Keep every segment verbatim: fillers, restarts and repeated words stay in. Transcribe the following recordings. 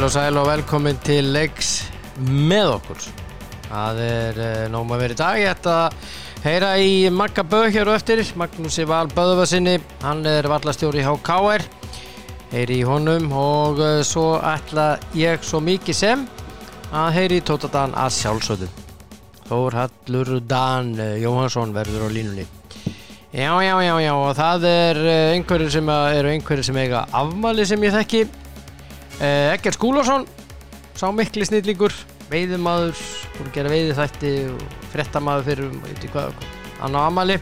Heil og sæl og velkomin til leiks með okkur. Það er nóg að vera í dag. Ég ætla að heyra í Magga Böðu hér og eftir, Magnus Ival Böðuva sinni. Hann er vallastjóri í H K R. Heyri í honum og svo ætla ég svo mikið sem að heyri í Tóta Dan að sjálfsögðu. Þórhallur Dan Jóhannsson verður á línunni. Já, já, já, já, og það er einhverjir sem eru einhverjir sem eiga afmæli sem ég þekki. Egger Skúlason, sá mikli snillingur, veiðimaður, búin að gera veiðiþætti og fréttamaður fyrir, ég veit ekki hvað, hann á afmæli.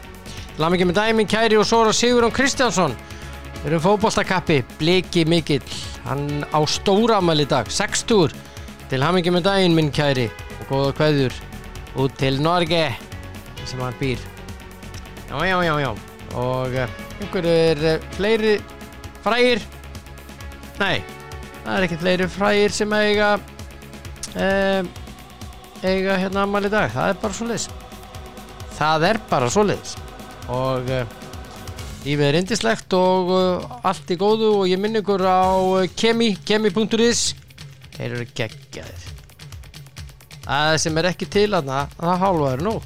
Lamingi með dæmin, Kæri og Sora Sigurjón Kristjánsson, erum fótboltakappi, bliki mikill, hann á stóra afmæli í dag, sextugur, til hamingi með daginn minn Kæri og góða kveðjur út til Norge, sem hann býr. Já, já, já, já, og einhverjir fleiri frægir, nei, það er ekki fleiri frægir sem eiga, eh, eiga hérna afmæli í dag, það er bara svoleiðis, það er bara svoleiðis og eh, lífið er yndislegt og uh, allt í góðu og ég minni ykkur á kemi, kemi.is, þeir eru geggjaðir, það sem er ekki til þarna, það hálfa er nú.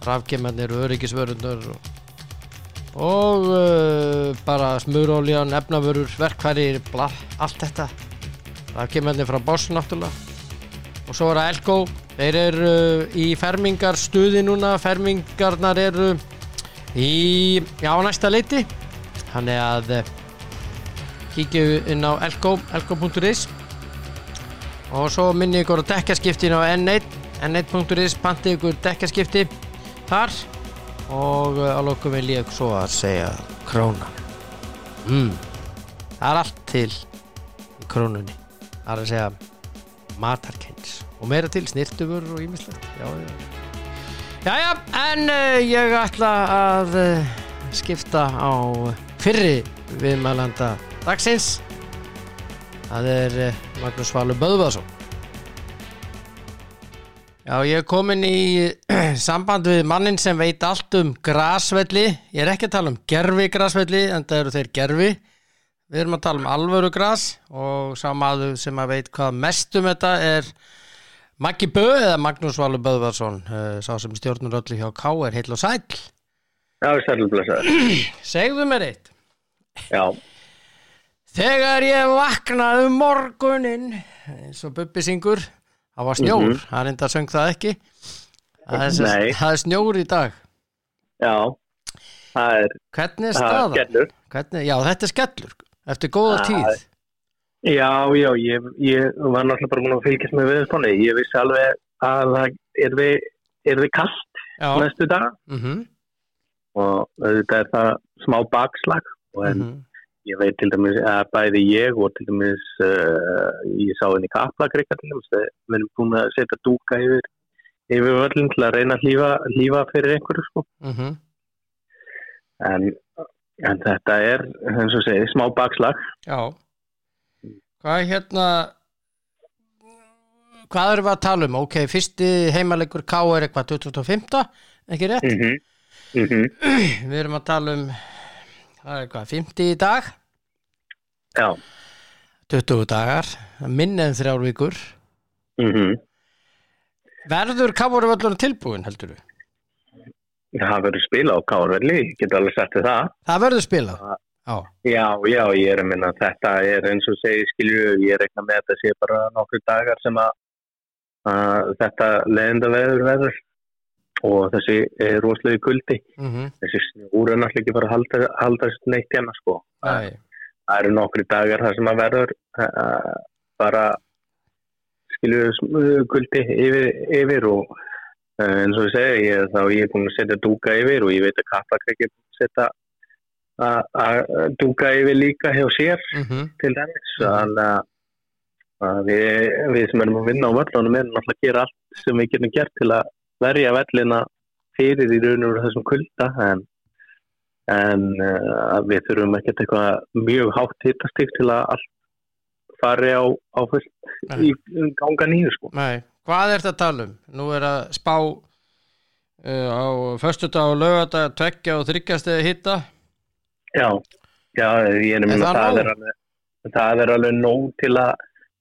Rafkemmarnir, öryggisvörurnar og, og uh, bara smurolían, efnavörur, verkfæri, bla, allt þetta. Rafkemmarnir frá Bosch náttúrulega og svo er það Elko. Þeir eru uh, í fermingarstuði núna, fermingarnar eru í, já, næsta leiti. Þannig að uh, kíkja inn á Elko, elko.is og svo minni ykkur á dekkaskiptin á N one, N one.is, pantið ykkur dekkaskipti. Þar og að lokum vil ég svo að segja Krónan. Mm. Það er allt til í Krónunni. Það er að segja matarkenns og meira til snyrtuvör og ýmislegt. Já, já. Jæja, en uh, ég ætla að uh, skipta á fyrri viðmælanda dagsins. Það er uh, Magnús Valur Böðvarsson. Já, ég er kominn í samband við mannin sem veit allt um grasvelli. Ég er ekki að tala um gervi grasvelli, en það eru þeir gervi. Við erum að tala um alvöru gras og sá maður sem að veit hvað mest um þetta er Maggi Bö eða Magnús Valur Böðvarsson, sá sem stjórnur öllu hjá K R, heill og sæll. Já, sæll og blessaður. Segðu mér eitt. Já. Þegar ég vaknaði um morguninn, eins og Bubbi syngur, það var snjór, mm-hmm. hann reynda söng það ekki. Það er, sem, það er snjór í dag. Já, það er... Hvernig er staðan? Skellur. Hvernig, já, þetta er skellur, eftir góða það, tíð. Já, já, ég, ég var náttúrulega bara búin að fylgjast með veðurspánni. Ég vissi alveg að það er við, er við kalt já. Næstu dag. Mm-hmm. Og þetta er það smá bakslag. En mm-hmm. ég veit til dæmis að bæði ég og til dæmis... Uh, ég sá henni kaplakrikka til dæmis þegar við erum búin að setja dúka yfir yfir völlin til að reyna að hlífa, hlífa fyrir einhverju sko mm-hmm. en, en þetta er eins og segið smá bakslag já hvað hérna hvað erum við að tala um ok, fyrsti heimalegur K er eitthvað twenty-fifth ekki rétt mm-hmm. Mm-hmm. við erum að tala um það er eitthvað fimmti í dag já twenty dagar, minna en þrjár vikur. Mhm. Verður Kárvöllur tilbúinn heldurðu? Það verður spila á Kárvelli, ég get alveg sagt þér það. Það verður spila. Já. Já, já, ég er að minna þetta er eins og segi skilju, ég reikna með þetta sé bara nokkrir dagar sem að, að þetta leiðinda veður verður og þessi er roslegi kuldi. Mhm. Þessi snjór er náttúrulega ekki bara að halda haldast neitt hérna sko. Nei. Það eru nokkri dagar þar sem að verður uh, bara skiljuðu kuldi yfir, yfir og uh, eins og ég segi ég, þá ég er búin að setja dúka yfir og ég veit að kaplakrekki er búin að setja að dúka yfir líka hjá sér mm-hmm. til dæmis þannig að uh, við, við sem erum að vinna á völlunum erum alltaf að gera allt sem við getum gert til að verja vellina fyrir í raun og þessum kulda en en uh, við þurfum ekkert eitthvað mjög hátt hitastig til að allt fari á, á fullt í ganga nýju sko. Nei, hvað er þetta að tala um? Nú er að spá uh, á föstudag og laugardag tveggja og þriggja stiga hita. Já, já, ég er að minna það, það er alveg nóg til að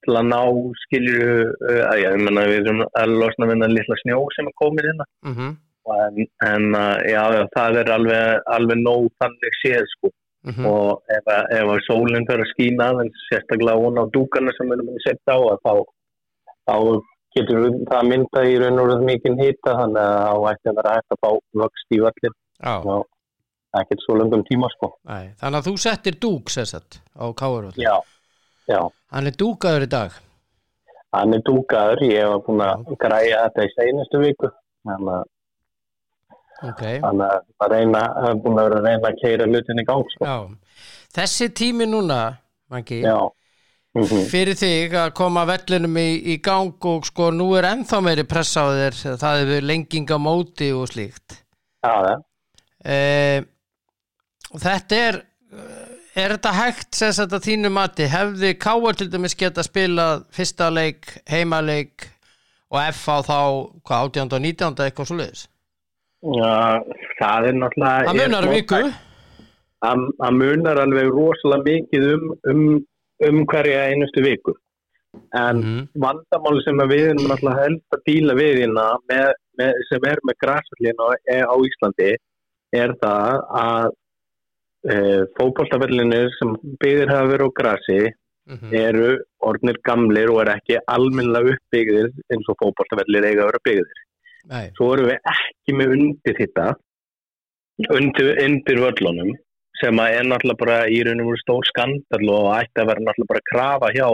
til að ná skilju uh, að ég menna við erum að losna við þennan litla snjó sem er komið hérna mm-hmm. en, en uh, já, það er alveg alveg nóg þannig séð sko mm-hmm. og ef, ef sólinn fyrir að skína aðeins sérstaklega von á dúkana sem við erum að setja á að þá, þá getur við, það mynda í raun og mikinn hita þannig að þá ætti að vera hægt að fá vöxt í völlinn oh. og ekkert svo löngum tíma sko Nei, þannig að þú settir dúk sérstætt á K R Já Já. Hann er dúkaður í dag. Hann er dúkaður, ég var búin að græja þetta í seinustu viku. Þannig að, okay. þannig að það reyna, hann búin að vera að reyna að keyra hlutin í gang. Sko. Já, þessi tími núna, Maggi, mm-hmm. fyrir þig að koma vellinum í, í gang og sko nú er ennþá meiri pressa á þér, það hefur lenginga móti og slíkt. Já, það. Eh, þetta er... Er þetta hægt sem sagt að þínu mati? Hefði K R til dæmis geta spilað fyrsta leik, heimaleik og F H þá hvað átjánda og nítjánda eitthvað svoleiðis? Já, það er náttúrulega... Það munar er, viku? Það, það munar alveg rosalega mikið um, um, um hverja einustu viku. En mm. vandamáli sem við erum náttúrulega helst að díla við hérna með, með, sem er með grasvöllinu á Íslandi er það að eh fótboltavellinir sem byggðir hafa verið á grasi mm-hmm. eru orðnir gamlir og er ekki almennilega uppbyggðir eins og fótboltavellir eiga að vera byggðir. Nei. Svo erum við ekki með undir hitta undir, undir völlunum sem er náttúrulega bara í raun og veru stór skandall og ætti að vera náttúrulega bara krafa hjá eh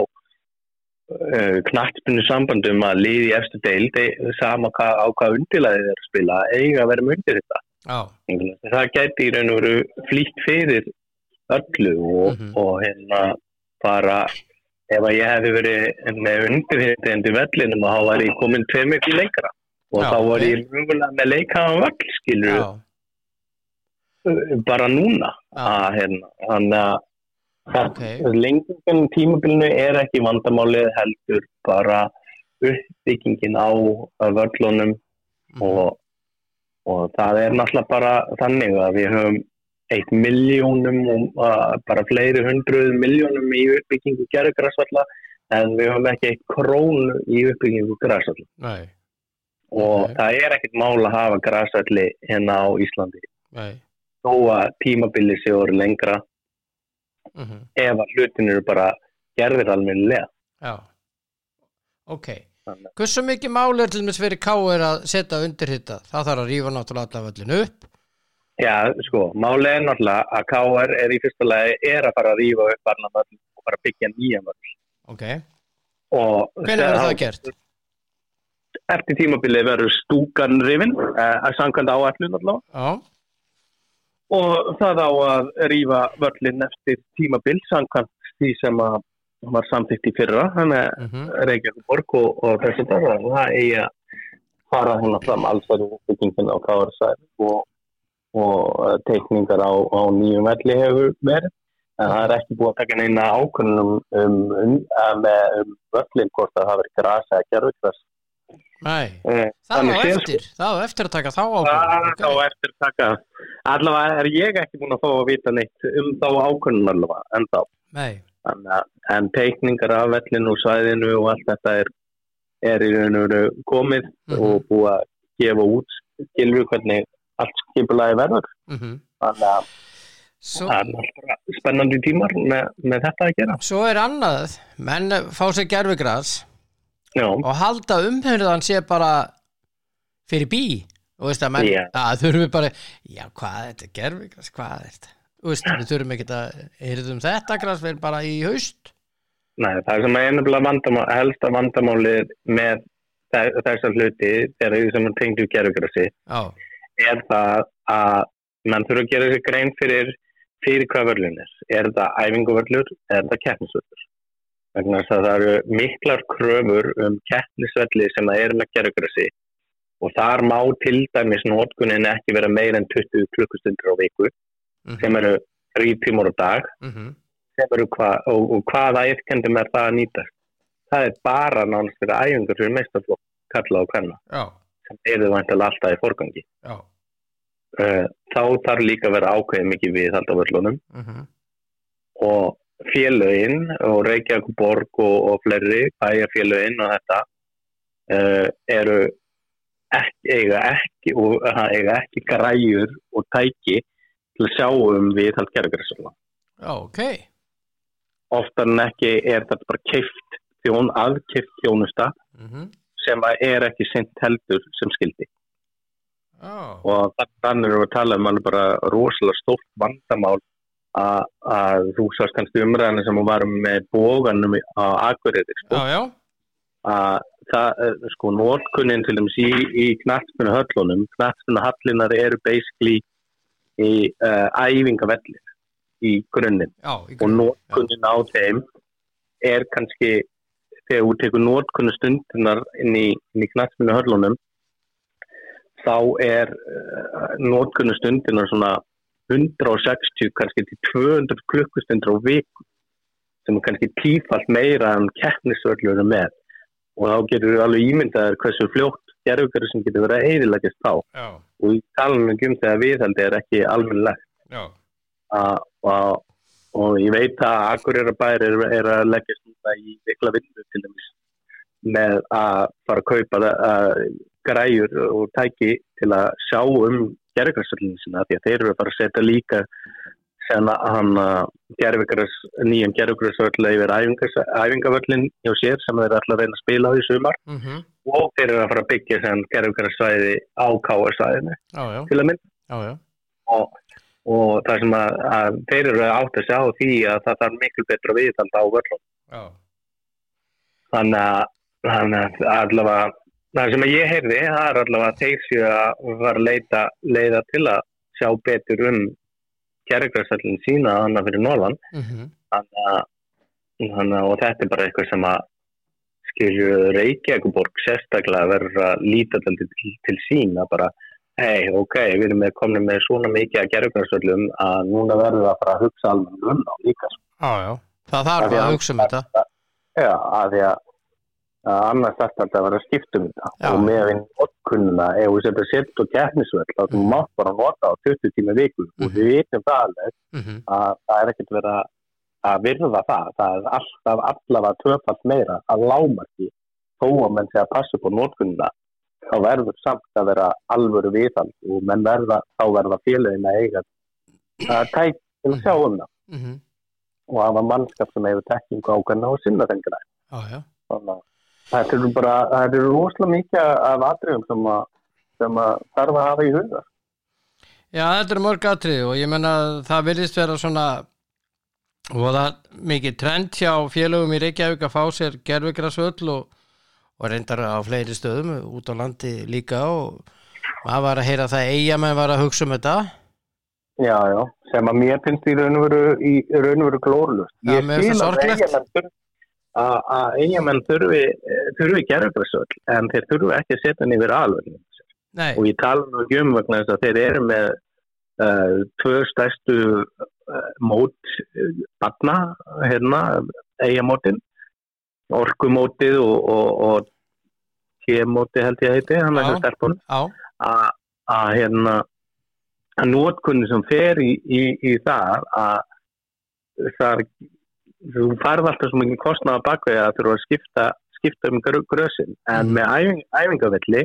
uh, knattspyrnusambandum að liði í efstu deild sama hvað á hvað undirlagið er að spila eiga að vera með undir hitta. Já. Það gæti í raun og veru flýtt fyrir öllu og, mm-hmm. og hérna bara ef ég hefði verið með undirhitandi vellinum þá var ég komin tveim miklu lengra og Já, þá var ég mögulega með leikhagan völl skilur Já. Bara núna að hérna þannig að okay. lengingin í tímabilinu er ekki vandamálið heldur bara uppbyggingin á völlunum mm-hmm. og og það er náttúrulega bara þannig að við höfum eitt milljónum og bara fleiri hundruð milljónum í uppbyggingu gerðgrasvalla en við höfum ekki eitt krónu í uppbyggingu grasvalla. Nei. Og Nei. Það er ekkert mál að hafa grasvalli hérna á Íslandi. Nei. Þó að tímabilið sé orðið lengra uh-huh. ef að hlutin eru bara gerðir almennilega. Já, ok. Hversu mikið máli er til dæmis fyrir K R að setja undirhita? Það þarf að rífa náttúrulega alla völlin upp. Já, sko, máli er náttúrulega að K R er í fyrsta lagi er að fara að rífa upp annan völl og bara byggja nýjan völl. Ok. Og hvernig verður það gert? Eftir tímabilið verður stúkan rifin, að samkvæmt áætlun allavega. Já. Og það á að rífa völlin eftir tímabil samkvæmt því sem að hann var samþykkt í fyrra, hann er mm-hmm. Reykjavík og, og þessi dag og það eigi að fara hérna fram alls að uppbyggingin á K R-svæði og, og teikningar á, á nýjum velli hefur verið en það er ekki búið að taka neina ákvörðunum um, um, um, um völlin hvort að það verið grasa eða gerðugras Nei, eh, það var eftir, sko, það var eftir að taka þá ákvörðunum Það var eftir að taka, allavega er ég ekki búin að fá að vita neitt um þá ákvörðunum allavega ennþá Nei en teikningar af vellinu og svæðinu og allt þetta er, er í raun og veru komið mm-hmm. og búið að gefa út skilur hvernig allt skipulagi verður mm-hmm. þannig að Svo... spennandi tímar með, með þetta að gera Svo er annað, menn fá sér gervigras Já. Og halda umhverðan sé bara fyrir bí og veist að menn yeah. að þurfum bara Já, hvað er þetta gervigras, hvað er þetta? Úst, við þurfum ekki að heyrðum þetta grasfél bara í haust. Nei, það sem er nefnilega vandamál, helsta vandamálið með þessar hluti þegar við sem er tengt við gerðugrasi er það að mann þurfa að gera sér grein fyrir, fyrir hvað vörlun er. Er það æfinguvörlur, er það keppnisvörlur? Vegna þess að það eru miklar kröfur um keppnisvörli sem það er með gerðugrasi og þar má til dæmis notkunin ekki vera meira en tuttugu klukkustundir á viku. Mm-hmm. sem eru þrír tímar á dag mm-hmm. sem eru hva, og, og hvaða iðkendum er það að nýta það er bara nánast fyrir æfingar fyrir meistarflokk, kalla og kvenna oh. sem eru væntanlega alltaf í forgangi oh. uh, þá þarf líka að vera ákveðið mikið við alltaf völlunum mm-hmm. og félögin og Reykjavíkurborg og, og fleiri bæjarfélögin og þetta uh, eru ekki, eiga ekki og uh, eiga ekki græjur og tæki til að sjá um viðhald gervigresla. Ok. Oftar en ekki er þetta bara keypt þjón, aðkeypt þjónusta mm-hmm. sem er ekki sinnt heldur sem skyldi. Oh. Og þannig erum við að tala um alveg bara rosalega stórt vandamál að, að þú sást kannski umræðan sem hún var með bóganum á Akureyri sko. Já, já. Að það, sko, notkunin til dæmis í, í knattspyrnu höllunum, knattspyrnu hallinar eru basically í uh, æfingavellir í grunninn. Já, í grunninn. Og notkunin já. Á þeim er kannski, þegar þú tekur notkunu stundunar inn í, inn í knattspyrnu höllunum, þá er uh, notkunni stundunar svona hundrað og sextíu kannski til tvö hundruð klukkustundir á viku sem er kannski tífalt meira en keppnisvöllur er með og þá getur við alveg ímyndaðir hversu fljótt gerfugarður sem getur verið að eyðileggjast þá Já. Og í talanum um þegar viðhaldi er ekki almennilegt uh, og, og ég veit að Akureyrarbær er, er að leggjast núna í vikla vinnu til dæmis með að fara að kaupa að græjur og tæki til að sjá um gervigrasvöllina sína því að þeir eru bara að setja líka sem að hann gervigras, nýjum gervigrasvöll yfir æfingavöllin hjá sér sem þeir ætla að reyna að spila á í sumar mm-hmm. og þeir eru að fara að byggja sem gervigrasvæði á K R-svæðinu ah, til að mynda ah, og, og það sem að, að þeir eru að átta sig á því að það þarf mikil betra viðhald á völlum ah. þannig að allavega Það sem ég heyrði, það er allavega að þeir séu að var leita, leiða til að sjá betur um gervigrasvöllin sína hana fyrir norðan. Mm-hmm. Þannig að þetta er bara eitthvað sem að skilju Reykjavíkurborg sérstaklega verður að líta til, til, til sín að bara, hei, ok, við erum með komin með svona mikið að gervigrasvöllum að núna verður að fara að hugsa alveg um það líka. Já, já, það þarf að, að, að hugsa um þetta. Já, af því að að annars þarf þetta að vera skipt um þetta Já. Og með einn notkunnuna ef við setja set og keppnisvöll þá þú mátt bara nota á tuttugu tíma viku mm-hmm. og við vitum það alveg mm-hmm. að það er ekkert verið að virða það það er alltaf allavega tvöfalt meira að lágmarki þó að menn sé að passa upp á notkunnuna þá verður samt að vera alvöru viðhald og menn verða, þá verða félögin að eiga að tæk til að sjá um það mm-hmm. og að hafa mannskap sem hefur tekkingu ákvæmna og sinna þengina ah, þannig Það eru bara, það eru rosalega mikið af atriðum sem að, sem að þarf að hafa í huga. Já, þetta eru mörg atrið og ég meina það virðist vera svona voða mikið trend hjá félögum í Reykjavík að fá sér gervigrasvöll og, og reyndar á fleiri stöðum út á landi líka og maður var að heyra það Eyjamenn var að hugsa um þetta. Já, já, sem að mér finnst í raun og veru, í raun og veru glórulaust. Já, mér finnst það sorglegt. Að Eyjamenn þurfi, þurfi gervigrasvöll, en þeir þurfi ekki að setja hann yfir alveg. Og ég tala nú ekki um vegna þess að þeir eru með uh, tvö stærstu uh, mót uh, barna, hérna, Eyjamótin, orkumótið og, og, og K-móti held ég að heiti, hann er stelpunum. Að hérna, að notkunni sem fer í, í, í það, að það er þú farð alltaf svo mikið kostnað á bakveg að þurfa að skipta, skipta um grösin en mm. með æfing, æfingavelli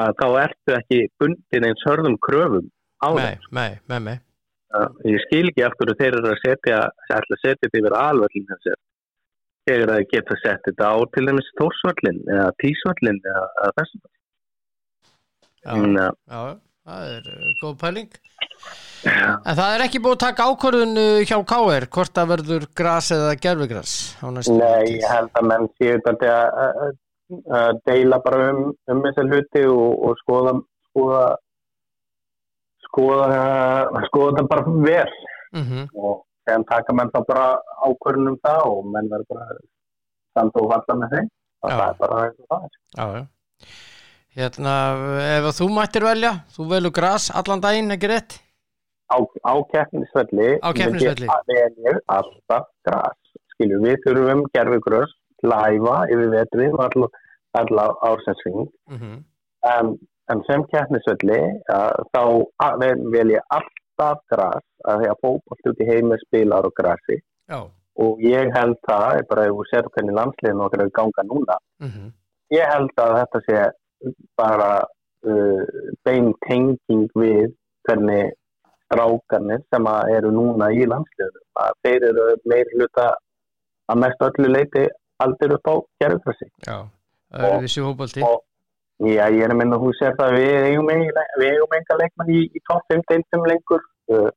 að, þá ertu ekki bundin eins hörðum kröfum á þeim Nei, nei, nei Ég skil ekki af hverju þeir eru að setja ætla að setja þetta yfir alvöllin þeir eru að geta sett þetta á til dæmis Þórsvöllin eða Tísvöllin eða þessum Já, já, það er góð pæling En það er ekki búið að taka ákvörðun hjá K R, hvort það verður gras eða gervigras á næstu Nei, ég held að menn séu þetta að, að deila bara um, um þessi hluti og, og skoða, skoða, skoða, skoða þetta bara vel mm-hmm. og þegar taka menn þá bara ákvörðun um það og menn verður bara samt og falla með þeim og það er bara eins og það Já, já Hérna, ef þú mættir velja, þú velur gras allan daginn, ekki rétt? Á, á keppnisvelli á keppnisvelli er alltaf gras skilju við þurfum gervigrös til að æfa yfir vetri og all, all ársins hring mm-hmm. en, en sem keppnisvelli uh, þá að, vel ég alltaf gras að því að fótbolti út í heimi spilar á grasi oh. og ég held það, bara ef við sér hvernig landsliðin okkar er ganga núna, mm-hmm. ég held að þetta sé bara uh, bein tenging við hvernig strákanir sem eru núna í landsliðinu, að þeir eru meiri hluta að mest öllu leiti aldrei upp á gerðfrasi. Já, það eru vissi hópaldi. Og, já, ég er að minna að hún sér það, við eigum, við eigum enga leikmann í, í topp fimm deildum lengur. Uh,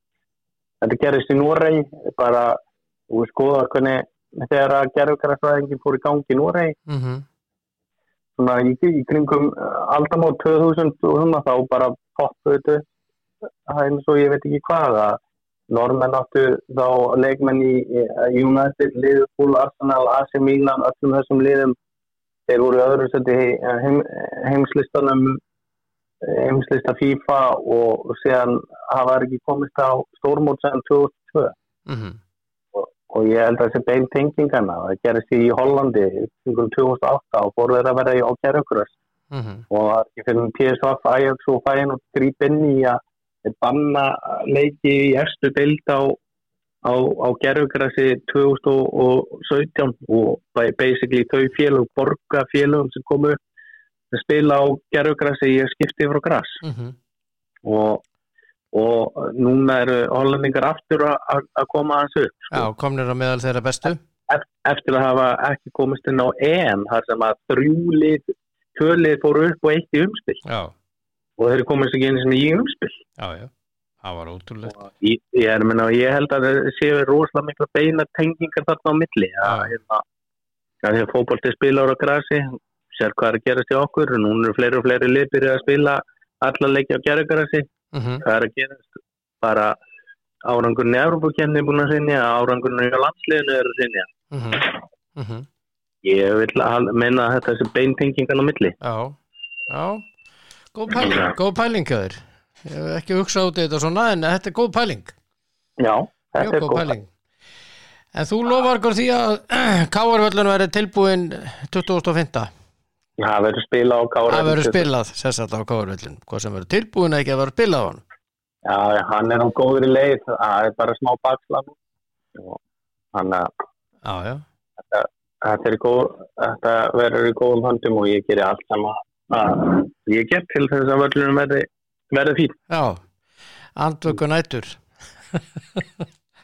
þetta gerðist í Noregi, bara og skoða hvernig þegar að gerfugrafræðingin fór í gangi í Noregi mm-hmm. svona í, í kringum aldamót tvö þúsund og svona þá bara poppu þetta það eins og ég veit ekki hvað að norðmenn áttu þá leikmenn í, í United, Liverpool, Arsenal, A C Milan, öllum þessum liðum þeir voru öðru seti heim, heimslistanum heimslista FIFA og síðan hafa ekki komist á stórmót sem tvö þúsund og tvö mhm og ég held að þessi bein tengingana það gerist í Hollandi kringum tvö þúsund og átta og fóru þeirra að vera á gerðugröss mm-hmm. og það er ekki fyrir P S V, Ajax og Feyenoord gríp inn í að banna leiki í efstu deild á, á, á gerðugrössi tvö þúsund og sautján og basically þau félög, borga félögum sem komu að spila á gerðugrössi í skipti frá græs mm-hmm. og og núna eru hollendingar aftur að, að koma aðeins upp sko. Já, komnir á meðal þeirra bestu eftir að hafa ekki komist inn á E M þar sem að þrjú lið tvö lið fóru upp og eitt í umspil já. Og þeir komist ekki einu sem í umspil já, já, það var ótrúlegt ég, ég, er, menna, ég held að það séu rosalega mikla beina tengingar þarna á milli að því að fótbolti spilar á grasi sér hvað er að gerast í okkur og núna eru fleiri og fleiri lið byrja að spila alla leiki á gerðugrasi Mm-hmm. Það er að gerast bara árangurinn í Evrópukeppni búin að sinja árangurinn í landsliðinu er að sinja mm-hmm. Mm-hmm. Ég vil meina að þetta er beintengingan á milli Já, já Góð pæling, ja. Góð pæling að þér Ég hef ekki hugsað út í þetta svona en þetta er góð pæling Já, þetta Mjög er góð pæling. pæling En þú lofar okkur því að Kvarvöllur verður tilbúin tuttugasta og fimmta Það verður spila á K R. Það verður spilað, sérstaklega á K R-völlin. Hvað sem verður tilbúin að ekki að verður spilað á hann? Já, hann er á góðri leið. Það er bara smá bakslag. Hann að... Já, já. Þetta, þetta, góð, þetta verður í góðum höndum og ég gerir allt saman. Ég ger til þess að völlunum verði, verði fín. Já, andvöku nætur.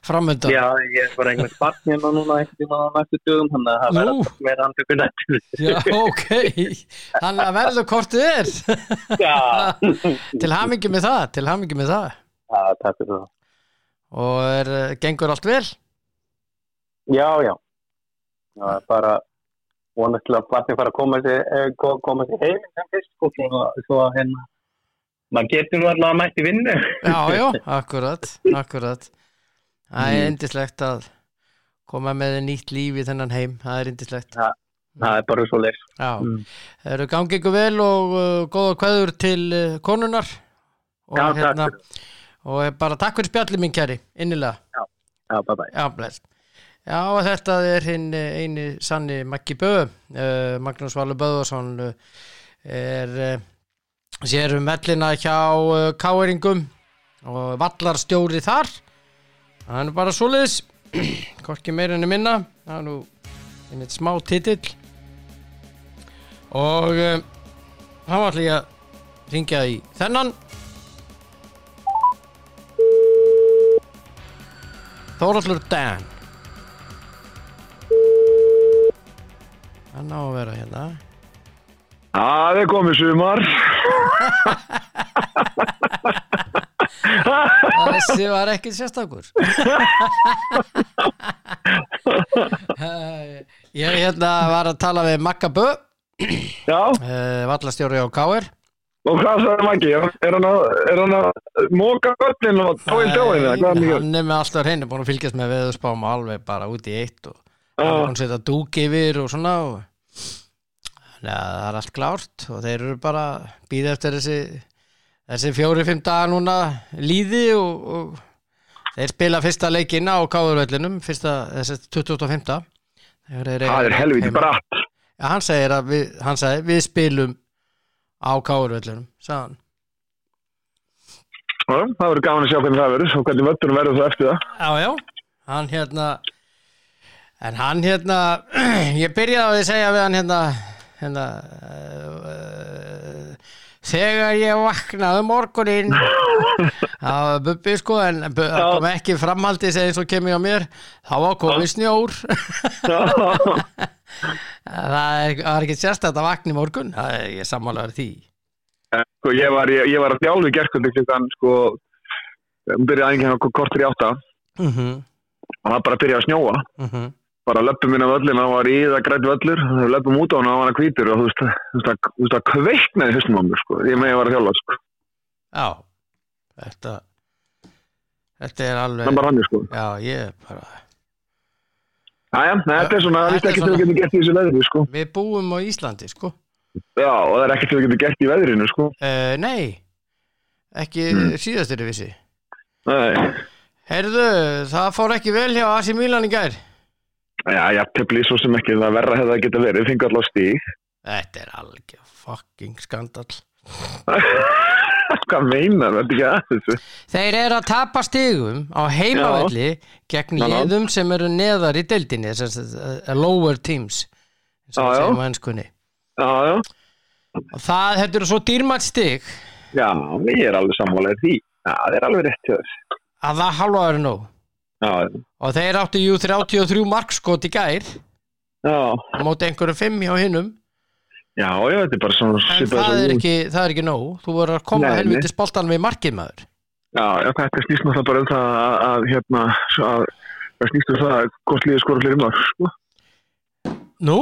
Framöndan. Já, ég er bara einhvern barnið og núna eftir maður nættu dögum þannig að það verður alltaf meira andöku nættur. Já, ok. Þannig að verður kortið er. Já. Til hamingi með það, til hamingi með það. Já, takk fyrir það. Og er, gengur allt vel? Já, já. Það er bara vonast til að barnið fara að koma sér, koma sér heim sem fyrst og svo, svo henn maður getur nú alltaf að mætti vinnu. Já, já, akkurat, akkurat. Það er yndislegt að koma með nýtt líf í þennan heim, það er yndislegt. Já, það er bara svo leið. Já, mm. eru gangi ykkur vel og uh, góða kveður til uh, konunnar. Og, já, hérna, takk. Og bara takk fyrir spjallið mín, kæri, innilega. Já, já, bye bye. Já, bless. Já, þetta er hinn eini sanni Maggi Böðu, uh, Magnús Valur Böðvarsson uh, er uh, sér um ellina hjá uh, K R-ingum og vallarstjóri þar. Það er nú bara svoleiðis, hvorki meira enn minna, það er nú einmitt smá titill og um, hann var allir að ringja í þennan. Þórhallur Dan. Hann á að vera hérna. Það er komið sumar. Þessi var ekki sérstakur Ég hérna var að tala við Magga Böðu Já Vallastjóri á K R Og hvað sagði Maggi? Er hann að, er hann að móka öllin og tói djóin? Hann er með alltaf hreinu búin að fylgjast með veðurspám og alveg bara út í eitt og hann setja dúk yfir og svona og þannig að það er allt klárt og þeir eru bara bíða eftir þessi Þessi fjórir fimm daga núna líði og, og þeir spila fyrsta leikinn á Kárvellinum, fyrsta þessi tuttugasta og fimmta Það er, er helviti bratt. Ja, hann segir að við, hann sagði, við spilum á Kárvellinum, sagði hann. Já, það verður gaman að sjá hvernig það verður og hvernig völlurinn verður það eftir það. Já, já, hann hérna, En hann hérna, ég byrjaði á því að segja við hann hérna, hérna uh, þegar ég vaknaði morguninn það var bubbi sko, en bu, kom ekki framhaldi segja eins og kemur á mér, þá var komið snjór. það er, var ekki sérstætt að vakna í morgun, það er ég sammálaður því. Sko, ég, var, ég, ég var að þjálfi gerkvöldi klukkan, sko, byrjaði aðeins kortur í átta. Mhm. Og það bara byrjaði að snjóa, uh-huh. bara löpum inn á völlin, það var íðagrætt völlur, þau löpum út á hann og það var hann hvítur og þú veist, þú veist, að, þú veist að kveiknaði hausnum á mér, sko, ég með ég var að þjálfa, sko. Já, þetta, þetta er alveg... Það er bara hann, sko. Já, ég bara... Æja, þetta er svona, það er ekki til að geta gert í þessu veðri, sko. Við búum á Íslandi, sko. Já, og það er ekki til að geta gert í veðrinu, sko. Uh, nei, ekki mm. síðast eru vissi. Nei. Heyrðu, það fór ekki vel hjá A C Milan í gær. Já, jafntefli svo sem ekki það verra hefði að geta verið, fengu allavega stig. Þetta er algjör fucking skandall. Hvað meinar, þetta er ekki að þessu. Þeir eru að tapa stigum á heimavelli Já. gegn liðum sem eru neðar í deildinni, lower teams, sem að segja á enskunni. Já, já. Og það, þetta eru svo dýrmætt stig. Já, ég er alveg sammálaðið því. Já, það er alveg rétt hjá þessu. Að það halva eru nú Já. Og þeir áttu jú þrjátíu og þrjú markskot í gær Já. Móti einhverjum fimm hjá hinnum Já, já, þetta er bara svona En það er, ekki, það er ekki nóg Þú voru að koma helviti spoltan við markið maður Já, já, þetta snýst náttúrulega bara um það að, að hérna að, að snýst um það að gott liði skora fleiri mark sko. Nú,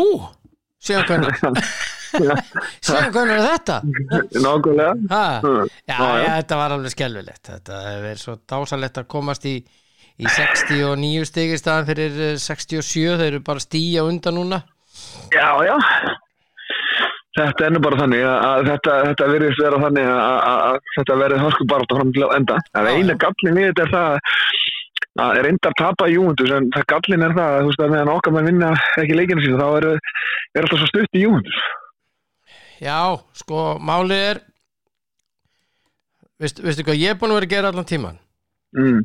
síðan hvernig Sér hvernig er þetta? Nákvæmlega Já, já, þetta var alveg skelfilegt Þetta er svo dásalegt að komast í, í sextíu og níu stig í staðan fyrir sextíu og sjö Þeir eru bara stíja undan núna Já, já Þetta er nú bara þannig að, að þetta, þetta virðist vera þannig að, að, að þetta verið hörku bara fram til enda Það er eina gallin við þetta er það að reynda að tapa Juventus en það gallin er það þú veist að meðan okkar menn vinna ekki leikina sína þá er, er alltaf svo stutt í Juventus Já, sko, málið er veist, veistu hvað, ég er búin að vera að gera allan tíman mm.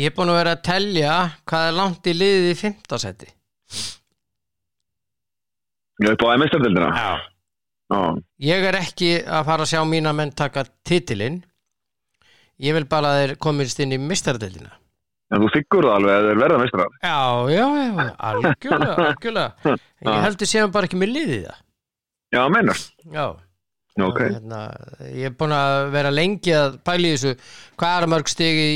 Ég er búin að vera að telja hvað er langt í liðið í fimmta sæti Ég er upp á M S-deildina Já. Já Ég er ekki að fara að sjá mína menn taka titilinn Ég vil bara að þeir komist inn í meistaradeildina En þú figgur það alveg að þeir verða meistarar Já, já, já, algjörlega, algjörlega Ég heldur séum bara ekki með liðið það Já, meinar. Já. Okay. Og, hérna, ég er búin að vera lengi að pæla í þessu hvað er mörg stig í,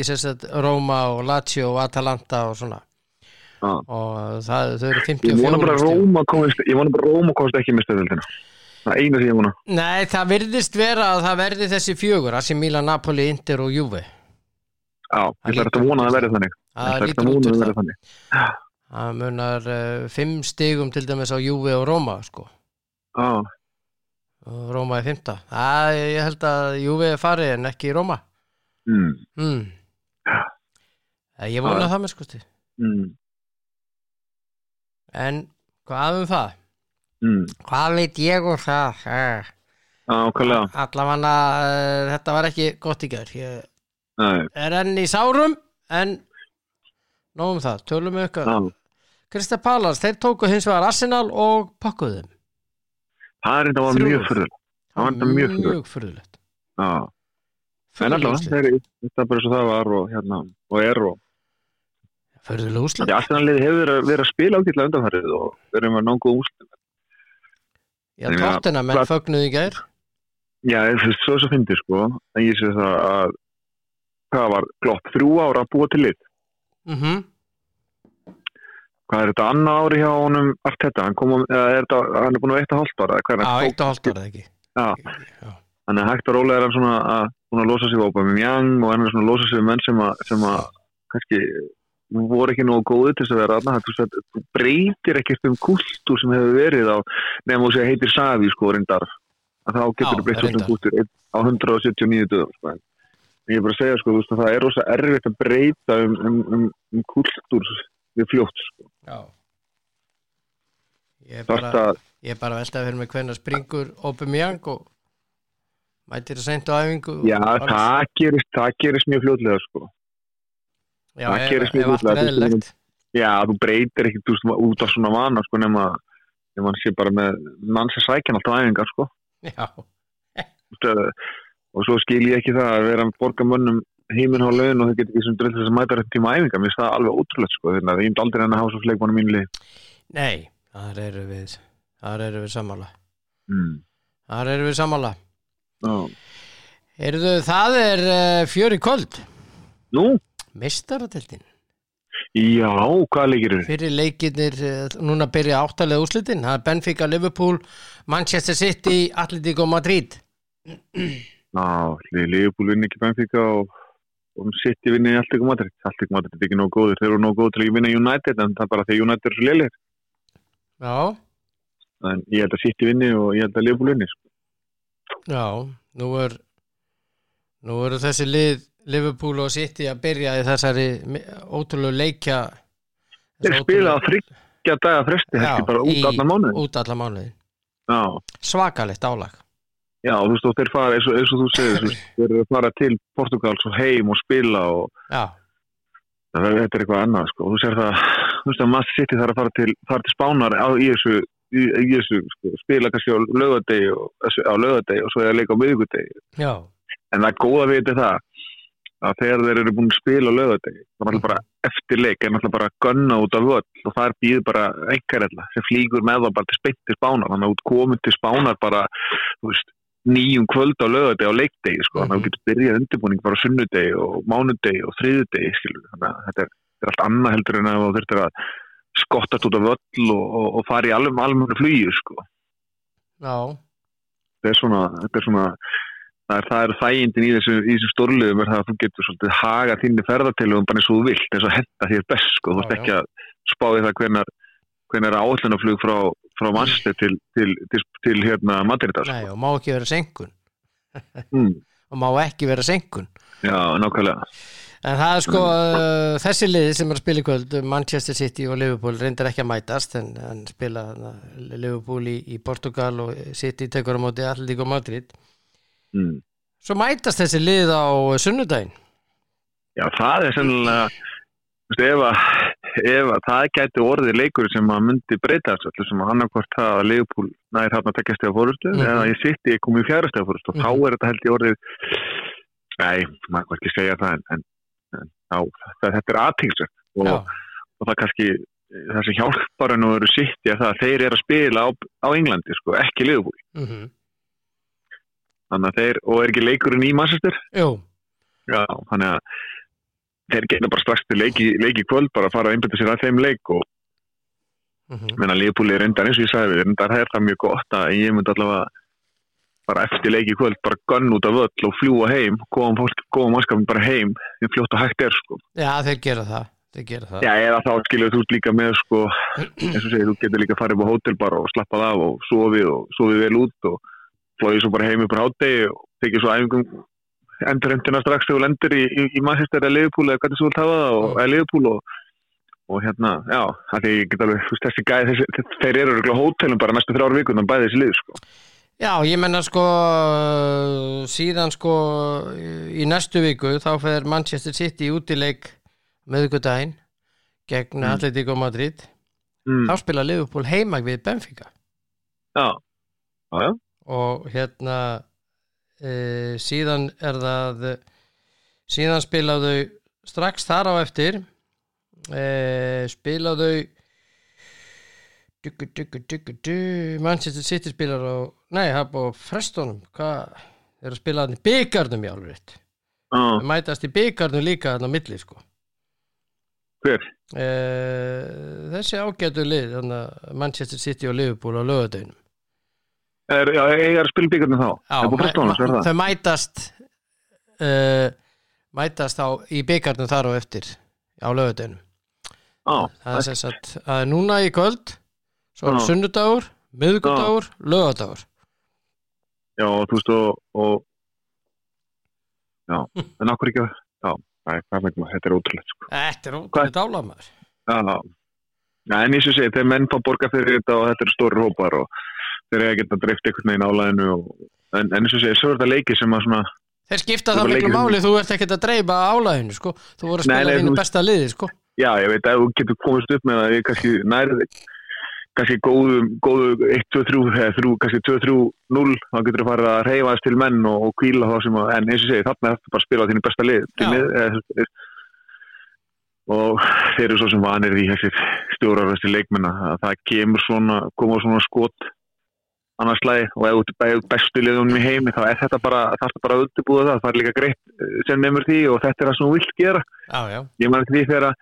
í sagt, Roma og Lazio og Atalanta og svona. Ah. Og það þau eru fimmtíu og fjögur. Ég vona bara Roma komist, ég vona bara Roma komist ekki í meistaradeildina. Það eina sem ég vona. Nei, það virðist vera að það verði þessi fjögur, A C Milan, Napoli, Inter og Juve. Já, ég ætla að vona að það verði þannig. Það lítur út fyrir það. Það munar uh, fimm stigum til dæmis á Juve og Roma, sko. Já. Róma er fimmta. Æ, ég held að Juve er farið en ekki í Róma. Mm. Mm. Ég vona það með skusti. Mm. En hvað um það? Mm. Hvað veit ég og það? Já, okkurlega. Allavega, þetta var ekki gott í gær. Ég Nei. Er enn í sárum, en nóg um það, tölum við eitthvað. Crystal Palace, þeir tóku hins vegar Arsenal og pakkuðum. Það er þetta var mjög furðulegt. Það var þetta mjög furðulegt. Mjög furðulegt. Já. En allavega, það er þetta bara svo það var og hérna og er og furðuleg úrslit. Já, Arsenal liðið hefur verið að spila ágætlega undanfarið og verið með nógu góð úrslit. Já, Tottenham menn fögnuðu í gær. Já, ég finnst svo svo fyndið sko, en ég sé það að hvað var glott þrjú ár að búa til lið. Mhm. Hvað er þetta annað ári hjá honum Arteta, hann kom eða er þetta hann er búin að eitt og hálft ára eða Já, eitt og hálft ára ekki. Já. Já. Þannig að hægt og rólega er hann svona að búin að losa sig við Aubameyang og hann er svona að losa sig við menn sem að sem að kannski voru ekki nógu góðir til þess að vera þarna. Þú, þú breytir ekkert um kúltúr sem hefur verið á nema þú sé heitir Savi sko reyndar. Að þá getur þú breytt um kúltúr á hundrað sjötíu og níu dögum sko. Ég er bara að segja sko þú veist að það er rosa erfitt að breyta um um um, um kúltúr við fljótt sko. Já. Ég er bara Þarta... ég er bara veltað fyrir mig hvenær springur Aubameyang og mætir að seint á æfingu. Já, það gerist, það gerist mjög fljótlega sko. Já, það gerist mjög fljótlega. já, þú breytir ekkert úst, út af svona vana sko, nema nema hann sé bara með manns að sækja alltaf æfingar sko. Já. Úst, og svo skil ég ekki það að vera að borga mönnum heiminn á laun og þau geta ekki sem dröll þess að mæta rétt tíma æfinga, mér finnst það alveg ótrúlegt sko, þegar ég myndi aldrei enn að hafa svo fleikmann í mínu liði. Nei, þar eru við þar eru við sammála. Mm. Þar eru við sammála. Já. Heyrðu, það er uh, fjör í kvöld. Nú? Meistaradeildin. Já, hvað leikir eru? Fyrir leikirnir, uh, núna byrja áttalega úrslitin. Það er Benfica, Liverpool, Manchester City, Atlético Madrid. Ná, Liverpool vinni ekki Benfica og, og City vinni Atlético Madrid. Atlético Madrid er ekki nóg góður. Þeir eru nóg góður til að vinna United, en það er bara því að United eru svo lélegir. Já. En ég held að City vinni og ég held að Liverpool vinni. Já, nú er... Nú eru þessi lið Liverpool og City að byrja í þessari ótrúlegu leikja. Þeir spila að þriggja daga fresti, ekki bara út allan mánuðin. Út allan mánuðin. Já. Svakalegt álag. Já, þú veist, og þeir fara eins og, eins og þú segir, þeir eru að fara til Portugals og heim og spila og já. Það verður þetta er eitthvað annað sko. Þú sér það, þú veist að Manchester City þarf að fara til fara til Spánar á í þessu í, í þessu sko, spila kannski á laugardegi og á laugardegi og svo er að leika á miðvikudegi. Já. En það góða við þetta það að þegar þeir eru búin að spila á laugardegi, það var bara eftir leik, en náttúrulega bara að gunna út af völl og þar býður bara einkarélla sem flýgur með það bara til speitt til Spánar, þannig að út komin til Spánar bara, þú veist, níum kvöld á laugardegi á leikdegi, sko, þannig að þú getur byrjað undirbúning bara á sunnudegi og mánudegi og þriðudegi, skilur, þannig að þetta er, þetta er allt annað heldur en að þú þurftir að skottast út af völl og, og, og fara í alveg almennu flugi, sko. Já. Þetta er svona, þetta er svona Það er, það eru þægindin í þessu, í þessu stórliðum er það að þú getur svolítið haga þínni ferðartilugum bara eins og þú vilt, eins og henta þér best sko, þú varst ekki að spá því það hvenar, hvenar áætlunarflug frá, frá Manchester til, til, til, til hérna Madrid sko. Nei, og má ekki vera senkun mm. og má ekki vera senkun Já, nákvæmlega En það er sko, mm. þessi liði sem er að spila í kvöld, Manchester City og Liverpool reyndar ekki að mætast, en, en spila Liverpool í, í Portugal og City tekur á móti Atlético Madrid Mm. Svo mætast þessi lið á sunnudaginn. Já, það er sennilega, þú veist, ef að ef að það gæti orðið leikur sem að myndi breyta þessu, sem að annarkvort það að Liverpool nær hafna tekja stiga forustu, mm-hmm. eða ég sitti, ég kom í fjara stiga forustu, og mm-hmm. þá er þetta held ég orðið, nei, maður kann ekki segja það, en, en, en á, það, þetta er athyglisvert, og, og það kannski, þessi hjálparinn og eru sitti að það, þeir eru að spila á, á Englandi, sko, ekki Liverpool. Mhm. Þannig að þeir, og er ekki leikurinn í Manchester? Jú. Já, þannig að þeir geta bara strax til leiki, leiki kvöld, bara að fara að einbyrta sér að þeim leik og mm-hmm. menna Liverpool er reyndar eins og ég sagði við, reyndar er það mjög gott að ég myndi allavega bara eftir leiki kvöld, bara gunn út af völl og fljúa heim, góðum fólk, góðum mannskapin bara heim, þeim fljótt og hægt er sko. Já, þeir gera það, þeir gera það. Já, eða þá skilur þú líka með sko, eins og segir, þú getur líka farið upp á hótel bara og slappað af og sofið og sofið vel út og flóið svo bara heim upp á hádegi og tekið svo æfingum endurheimtina strax þegar þú lendir í, í, í Manchester eða Liverpool eða hvernig þú vilt hafa það og, eða Liverpool og, og hérna, já, það þegar ég get alveg, þú veist, þessi gæði, þessi, þeir eru örugglega á hótelum bara næstu þrjár vikur, þannig bæði þessi lið, sko. Já, ég menna sko, síðan sko, í næstu viku, þá fer Manchester City í útileik miðvikudaginn gegn mm. Atlético Madrid, mm. þá spila Liverpool heima við Benfica. Já, já, já. Og hérna e, síðan er það síðan spilaðu strax þar á eftir e, spilaðu duggu, duggu, duggu, duggu, Manchester City spilar á, nei, haf á Frestonum, hvað er að spila hann í bikarnum í alveg rétt oh. mætast í bikarnum líka hann á milli sko hver? E, þessi ágætu lið, Manchester City og Liverpool á laugardeginum Er, já, ég er að spila byggarnir þá já, fristónus, mæ, þau mætast uh, mætast þá í byggarnir þar og eftir á laugardöðunum það er þess að, að núna í kvöld svo er sunnudagur, miðvikudagur laugardagur já, þú veist og, og já, en okkur ekki já, það veitum að þetta er ótrúlegt sko. þetta er ótrúlegt álamaður já, já, en ég svo segi þeir menn fá borga fyrir þetta og þetta eru stórir hópar og þeir eru ekkert að dreifta einhvern veginn álæðinu og, en, en eins og segja, svo er þetta leiki sem að svona þeir skipta þá miklu máli, sem... þú ert ekkert að dreifa álæðinu sko, þú voru að spila þínu besta liði sko já, ég veit að þú getur komist upp með að ég kannski nærði kannski góðu, góðu eitt, tvö, þrjú, þrjú, kannski tvö, þrjú, núll þá getur þú farið að reyfaðast til menn og, og kvíla þá sem að, en eins og segi, þarna er þetta bara að spila á þínu besta lið, lið eða, og þeir eru svo sem vanir því þessir stjórar þessir leikmenn að það kemur svona, koma svona skot annars lagi og ef þú ert bestu liðunum í heimi þá er þetta bara, þarftu bara að undirbúa það, það er líka greitt sem nemur því og þetta er það sem þú vilt gera. Já, já. Ég man því þegar að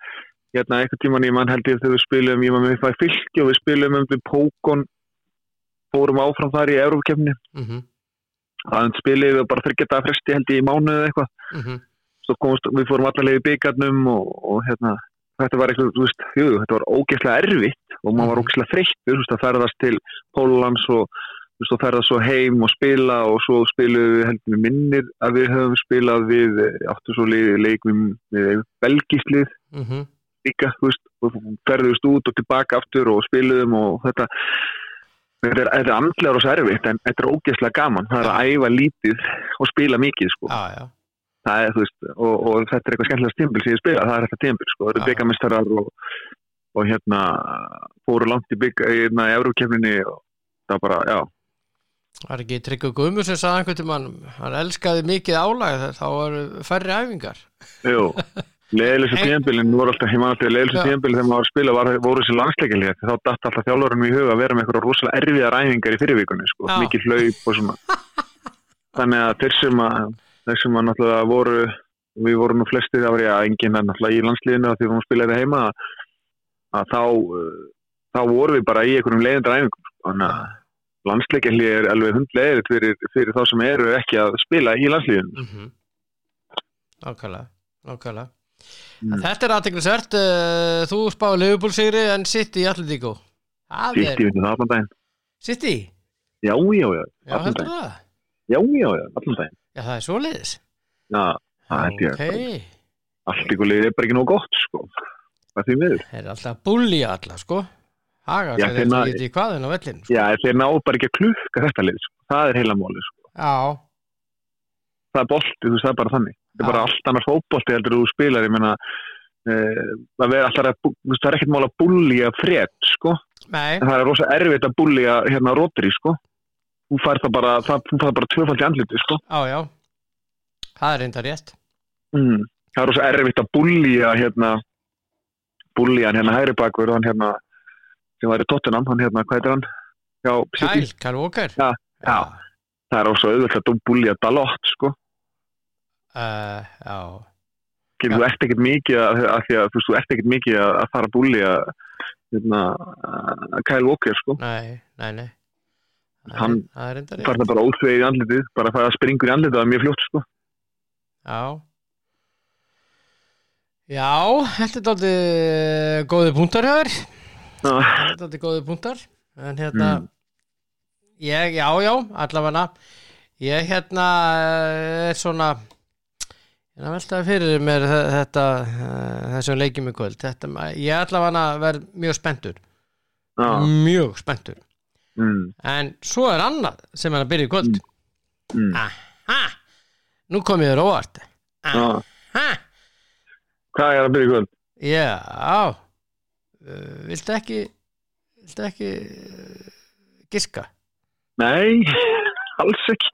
hérna einhvern tímann ég man held ég þegar við spilum ég man með það Fylki og við spilum um Pókon fórum áfram þar í Evrópukeppni. Mhm. Þann spilum við bara þriggja daga fresti held ég í mánuð eða eitthvað. Mhm. Svo komst við fórum alla leið í bikarnum og, og hérna þetta var eitthvað, þú veist, jú, þetta var ógeðslega erfitt og maður var ógeðslega þreyttur, þú veist, að ferðast til Póllands og þú veist, að ferðast svo heim og spila og svo spiluðum við heldur við minnir að við höfum spilað við aftur svo leik, leik við, við belgískt lið mm-hmm. líka, þú veist, og ferðumst út og tilbaka aftur og spiluðum og þetta þetta er andlega rosa erfitt en þetta er ógeðslega gaman, það er að æfa lítið og spila mikið, sko. Ah, já. Það er, þú veist, og, og þetta er eitthvað skemmtilega stimbil sem ég spila, það er þetta tímbil, sko, það eru bikarmeistarar og, og hérna fóru langt í bygg, hérna í Evrópukeppninni og það bara, já. Það er ekki Tryggvi Guðmundsson sagði einhvern tímann, hann elskaði mikið álag, þá eru færri æfingar. Jú, leiðilegustu tímbilin voru alltaf, ég man alltaf leiðilegustu tímbilin þegar maður var að spila var, voru þessi landsleikjahlé, þá datt alltaf þjálfurunum í hug að vera með einhverjar rosalega erfiðar æfingar í fyrirvikunni, sko, mikið hlaup og svona. Þannig að þeir sem að þessum að náttúrulega voru, við vorum nú flestir, það var ég að enginn er náttúrulega í landsliðinu að því að hún spilaði heima, að þá, þá voru við bara í einhverjum leiðindræfingum. Þannig að landsleikjahlé er alveg hundleiðir fyrir, fyrir þá sem eru ekki að spila í landsliðinu. Mm-hmm. Nákvæmlega, nákvæmlega. Mm. Þetta er aðteklisvert, þú spáði Liverpool sigri en City í Atlético. City, við það allan daginn. City? Já, já, já. Já, heldur það? Já, já, já, allan daginn. Já, það er svoleiðis. Já, það held ég. Okay. Allt ykkur liðið er bara ekki nóg gott, sko. Það er því miður. Það er alltaf að búlja alla, sko. Haga, það er því í hvaðin á vellinu, sko. Já, þeir ná bara ekki að klukka þetta lið, sko. Það er heila málið, sko. Já. Það er boltið, þú veist, það er bara þannig. Það er bara allt annars fótboltið heldur þú spilar, ég meina, e, það er alltaf að, það er ekkert mál að búlja fred, sko. Nei. En það er rosa erfitt að búlja hérna Rodri, sko. Þú fær það bara, það, það bara tvöfaldi andliti, sko. Á, já. Það er reyndar rétt. Mm. Það er rosa erfitt að búlja, hérna, búlja hann hérna hægri bakvörð, hann hérna, sem var í Tottenham, hann hérna, hvað er hann? Já, Kyle, Kyle Walker. Já, já. já. Það er rosa auðvitað að búlja Dalot, sko. Uh, já. Kynir, já. Þú ert ekkert mikið að, að því að, þú veist, þú ert ekkert mikið að, að fara að búlja, hérna, Kyle Walker, sko. Nei, nei, nei. Hann fær það bara óþveið í andlitið, bara fær að springur í andlitið, það er mjög fljótt, sko. Já. Já, þetta er dálítið góði punktar hjá þér. Þetta er dálítið góði punktar, en hérna, mm. ég, já, já, allavega, ég hérna er svona, ég er veltaði fyrir mér þetta, þessum leikjum í kvöld, þetta, ég allavega verð mjög spenntur, já. mjög spenntur. Mm. En svo er annað sem er að byrja í kvöld mm. Mm. Aha, nú kom ég þér óvart Aha ah. Hvað er að byrja í kvöld? Já uh, Viltu ekki Viltu ekki uh, giska? Nei, alls ekki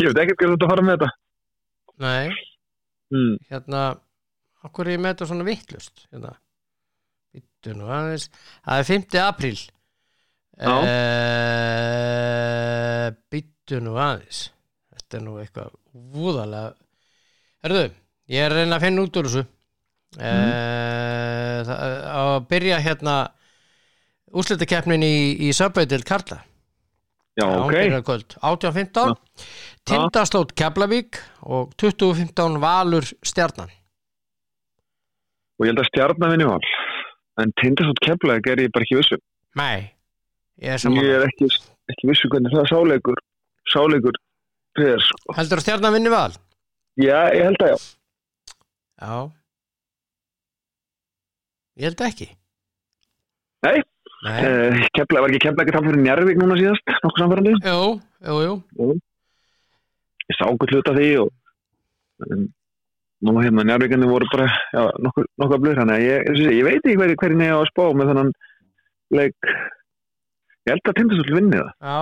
Ég veit ekki hvað þú ert að fara með þetta Nei mm. Hérna, okkur er ég með þetta svona vitlaust Hérna Það er fimmta apríl Eh, býttu nú aðeins þetta er nú eitthvað voðalega herðu, ég er að reyna að finna út úr þessu eh, mm. það, að byrja hérna úrslitakeppnin í, í Subway til Karla já, það ok átján fimmtán ja. Tindastóll Keflavík og tuttugu fimmtán Valur Stjarnan og ég held að Stjarnan vinni val en Tindastóll Keflavík er ég bara ekki vissu nei Ég er, ég er ekki, ekki vissu hvernig það er sáleikur sáleikur fyrir, sko. Heldur að Stjarnan vinni val? Já, ég held að já Já Ég held að ekki Nei, Nei. Eh, kefla, var ekki kefla ekki fyrir Njarvík núna síðast, nokkuð samfærandi? Jú, jú, jú Ég sá gull hluta því og en, nú hérna Njarvíkandi voru bara já, nokkuð, nokkuð blöður hann. Ég, ég veit ekki hver, hvernig ég á að spá með þannan leik. Ég held að Tindastóll vinni það. Já.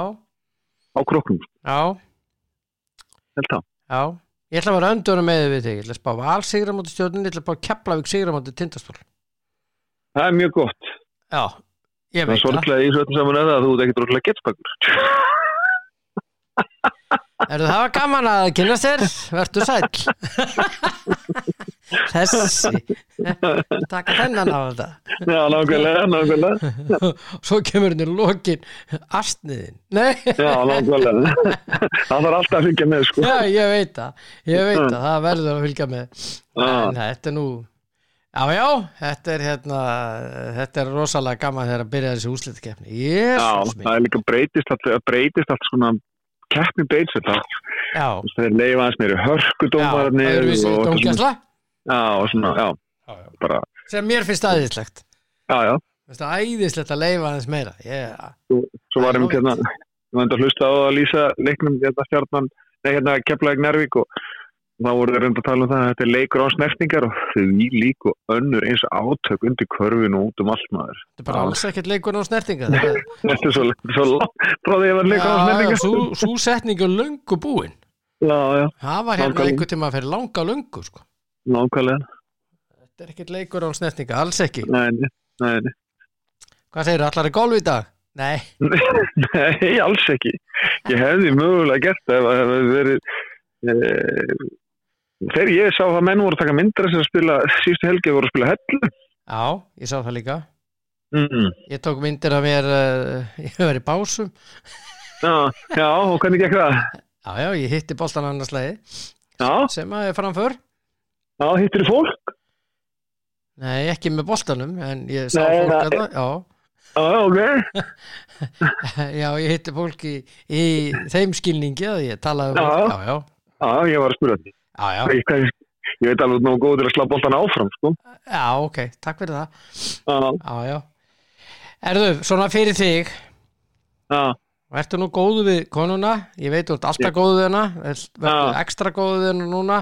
Á Króknum. Já. Held það. Já. Ég ætla að vera öndunum með þig við þig. Ég ætla að spá Val sigra móti Stjörnunni, ég ætla að spá Keflavík sigra móti Tindastóll. Það er mjög gott. Já. Ég veit það. Það er sorglega í sveitum saman að það að þú ert ekki drottlega getspakur. Er það var gaman að kynna sér, vertu sæll. Þessi, taka þennan á þetta. Já, nákvæmlega, nákvæmlega. Svo kemur henni lokin astniðin. Nei. Já, nákvæmlega. Það þarf alltaf að fylgja með, sko. Já, ég veit það, ég veit það, það verður að fylgja með. En þetta er nú, já, já, þetta er hérna, þetta er rosalega gaman þegar að byrja þessi úrslitakeppni. Jesús minn. Já, það er líka breytist allt, breytist allt svona keppni beins þetta. Já. Þeir leifa aðeins meiri hörkudómarnir. Já, öðruvísi dómgæsla. Já, og svona, já. Já, já. Bara... Sem mér finnst æðislegt. Já, já. Finnst það æðislegt að leifa aðeins meira. Yeah. Svo, svo varum við hérna, við varum að hlusta á að lýsa leiknum hérna Stjarnan, nei hérna Keflavík Njarvík og þá voru þeir reynda að tala um það að þetta er leikur á snertingar og því lík og önnur eins átök undir körfinu út um allt maður. Þetta er bara alls ekkert leikur á snertingar. Þetta er svo, svo langt frá því að vera leikur á snertingar. Já, svo, svo setningu löngu búin. Já, já. Það var hérna einhver tíma að fyrir langa löngu, sko. Nákvæmlega. Þetta er ekkert leikur á snertingar, alls ekki. Nei, nei, nei. Hvað segir þú, allar er golf í dag? Nei. Nei, alls ekki. Ég hefði mögulega gert það ef það verið, e- Þegar ég sá að menn voru að taka myndir sem að spila, síðustu helgi voru að spila hellu. Já, ég sá það líka. Mm. Ég tók myndir af mér, uh, ég hef verið í básum. Já, já, og hvernig gekk það? Já, já, ég hitti boltan annars leiði, sem að ég framför. Já, hittir þú fólk? Nei, ekki með boltanum, en ég sá Nei, fólk að það, já. Já, ok. Já, ég hitti fólk í, í þeim skilningi að ég talaði um fólk, já, já. Já, ég var að spila því. Já, já. Ég, ég, ég veit alveg nógu góð til að slá boltan áfram, sko. Já, ok, takk fyrir það. Já. Já, já. Erðu, svona fyrir þig. Já. Vertu nú góðu við konuna, ég veit þú ert alltaf góðu við hana, vertu ekstra góðu við hana núna,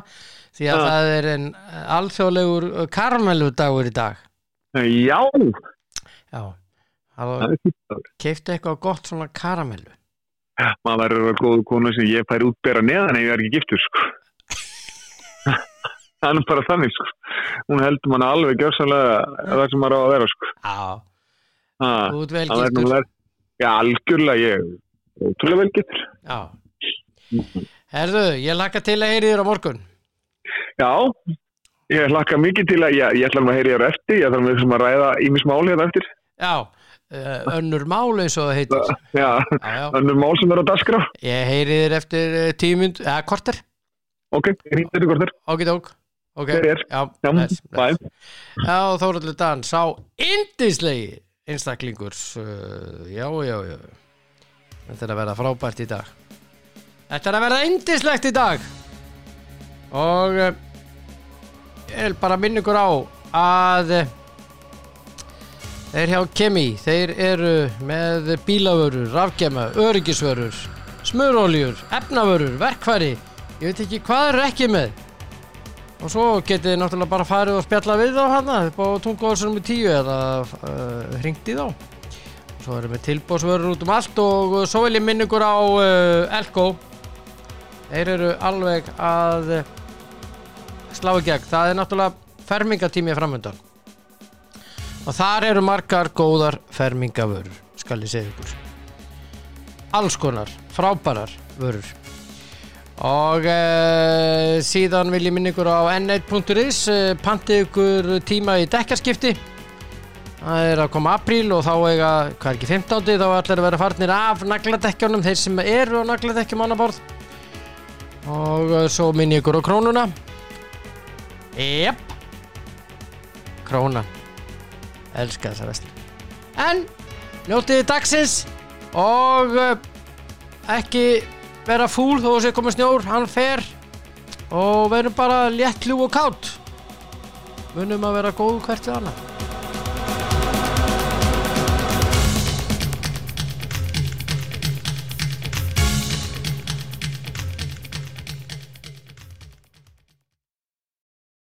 því að já. Það er en alþjóðlegur karmeludagur í dag. Já. Já, þá keiftu eitthvað gott svona karamelu. Maður verður að góðu konu sem ég fær útbera neðan ef ég er ekki giftur, sko. Það er bara þannig, sko. Hún heldur manna alveg gjörsamlega það sem maður á að vera, sko. Já. Þú ert vel giftur. Ver... Já, algjörlega ég. Ótrúlega vel giftur. Já. Herðu, ég hlakka til að heyri þér á morgun. Já, ég hlakka mikið til að, ég, ég ætla að heyri þér eftir, ég þarf að ræða ýmis mál hérna eftir. Já, önnur mál eins og það heitir. Já, já, já. Önnur mál sem er á dagskrá. Ég heyri þér eftir tíu mynd, eða korter. Ok, ég hýttir ykkur þér. Ok, ok. Ok, já, já, næs, næs. Já, Þórhallur Dan, sá yndislegi einstaklingur. Já, já, já. Þetta er að verða frábært í dag. Þetta er að verða yndislegt í dag. Og ég vil bara minna ykkur á að þeir hjá Kemi, þeir eru með bílavörur, rafgema, öryggisvörur, smurolíur, efnavörur, verkfæri. Ég veit ekki hvað er ekki með. Og svo getið þið náttúrulega bara farið og spjalla við þá hana upp á tunguhálsunum í tíu eða uh, hringt í þá. Og svo erum við tilbóðsvörur út um allt og svo vil ég minna ykkur á uh, Elko. Þeir eru alveg að uh, slá í gegn. Það er náttúrulega fermingatími framöndan. Og þar eru margar góðar fermingavörur, skal ég segja ykkur. Alls konar, frábærar vörur. Og e, síðan vil ég minna ykkur á en einn punktur is e, pantið ykkur tíma í dekkarskipti. Það er að koma apríl og þá eiga, hvað er ekki fimmtánda þá allir að vera farnir af nagladekkjunum, þeir sem eru á nagladekkjum annaborð. Og e, svo minna ykkur á krónuna. Jep. Krónan. Elska þessa verslun. En njótið dagsins og e, ekki vera fúl þó að sé komið snjór, hann fer og verum bara létt, ljúf og kátt munum að vera góð hvert við annað.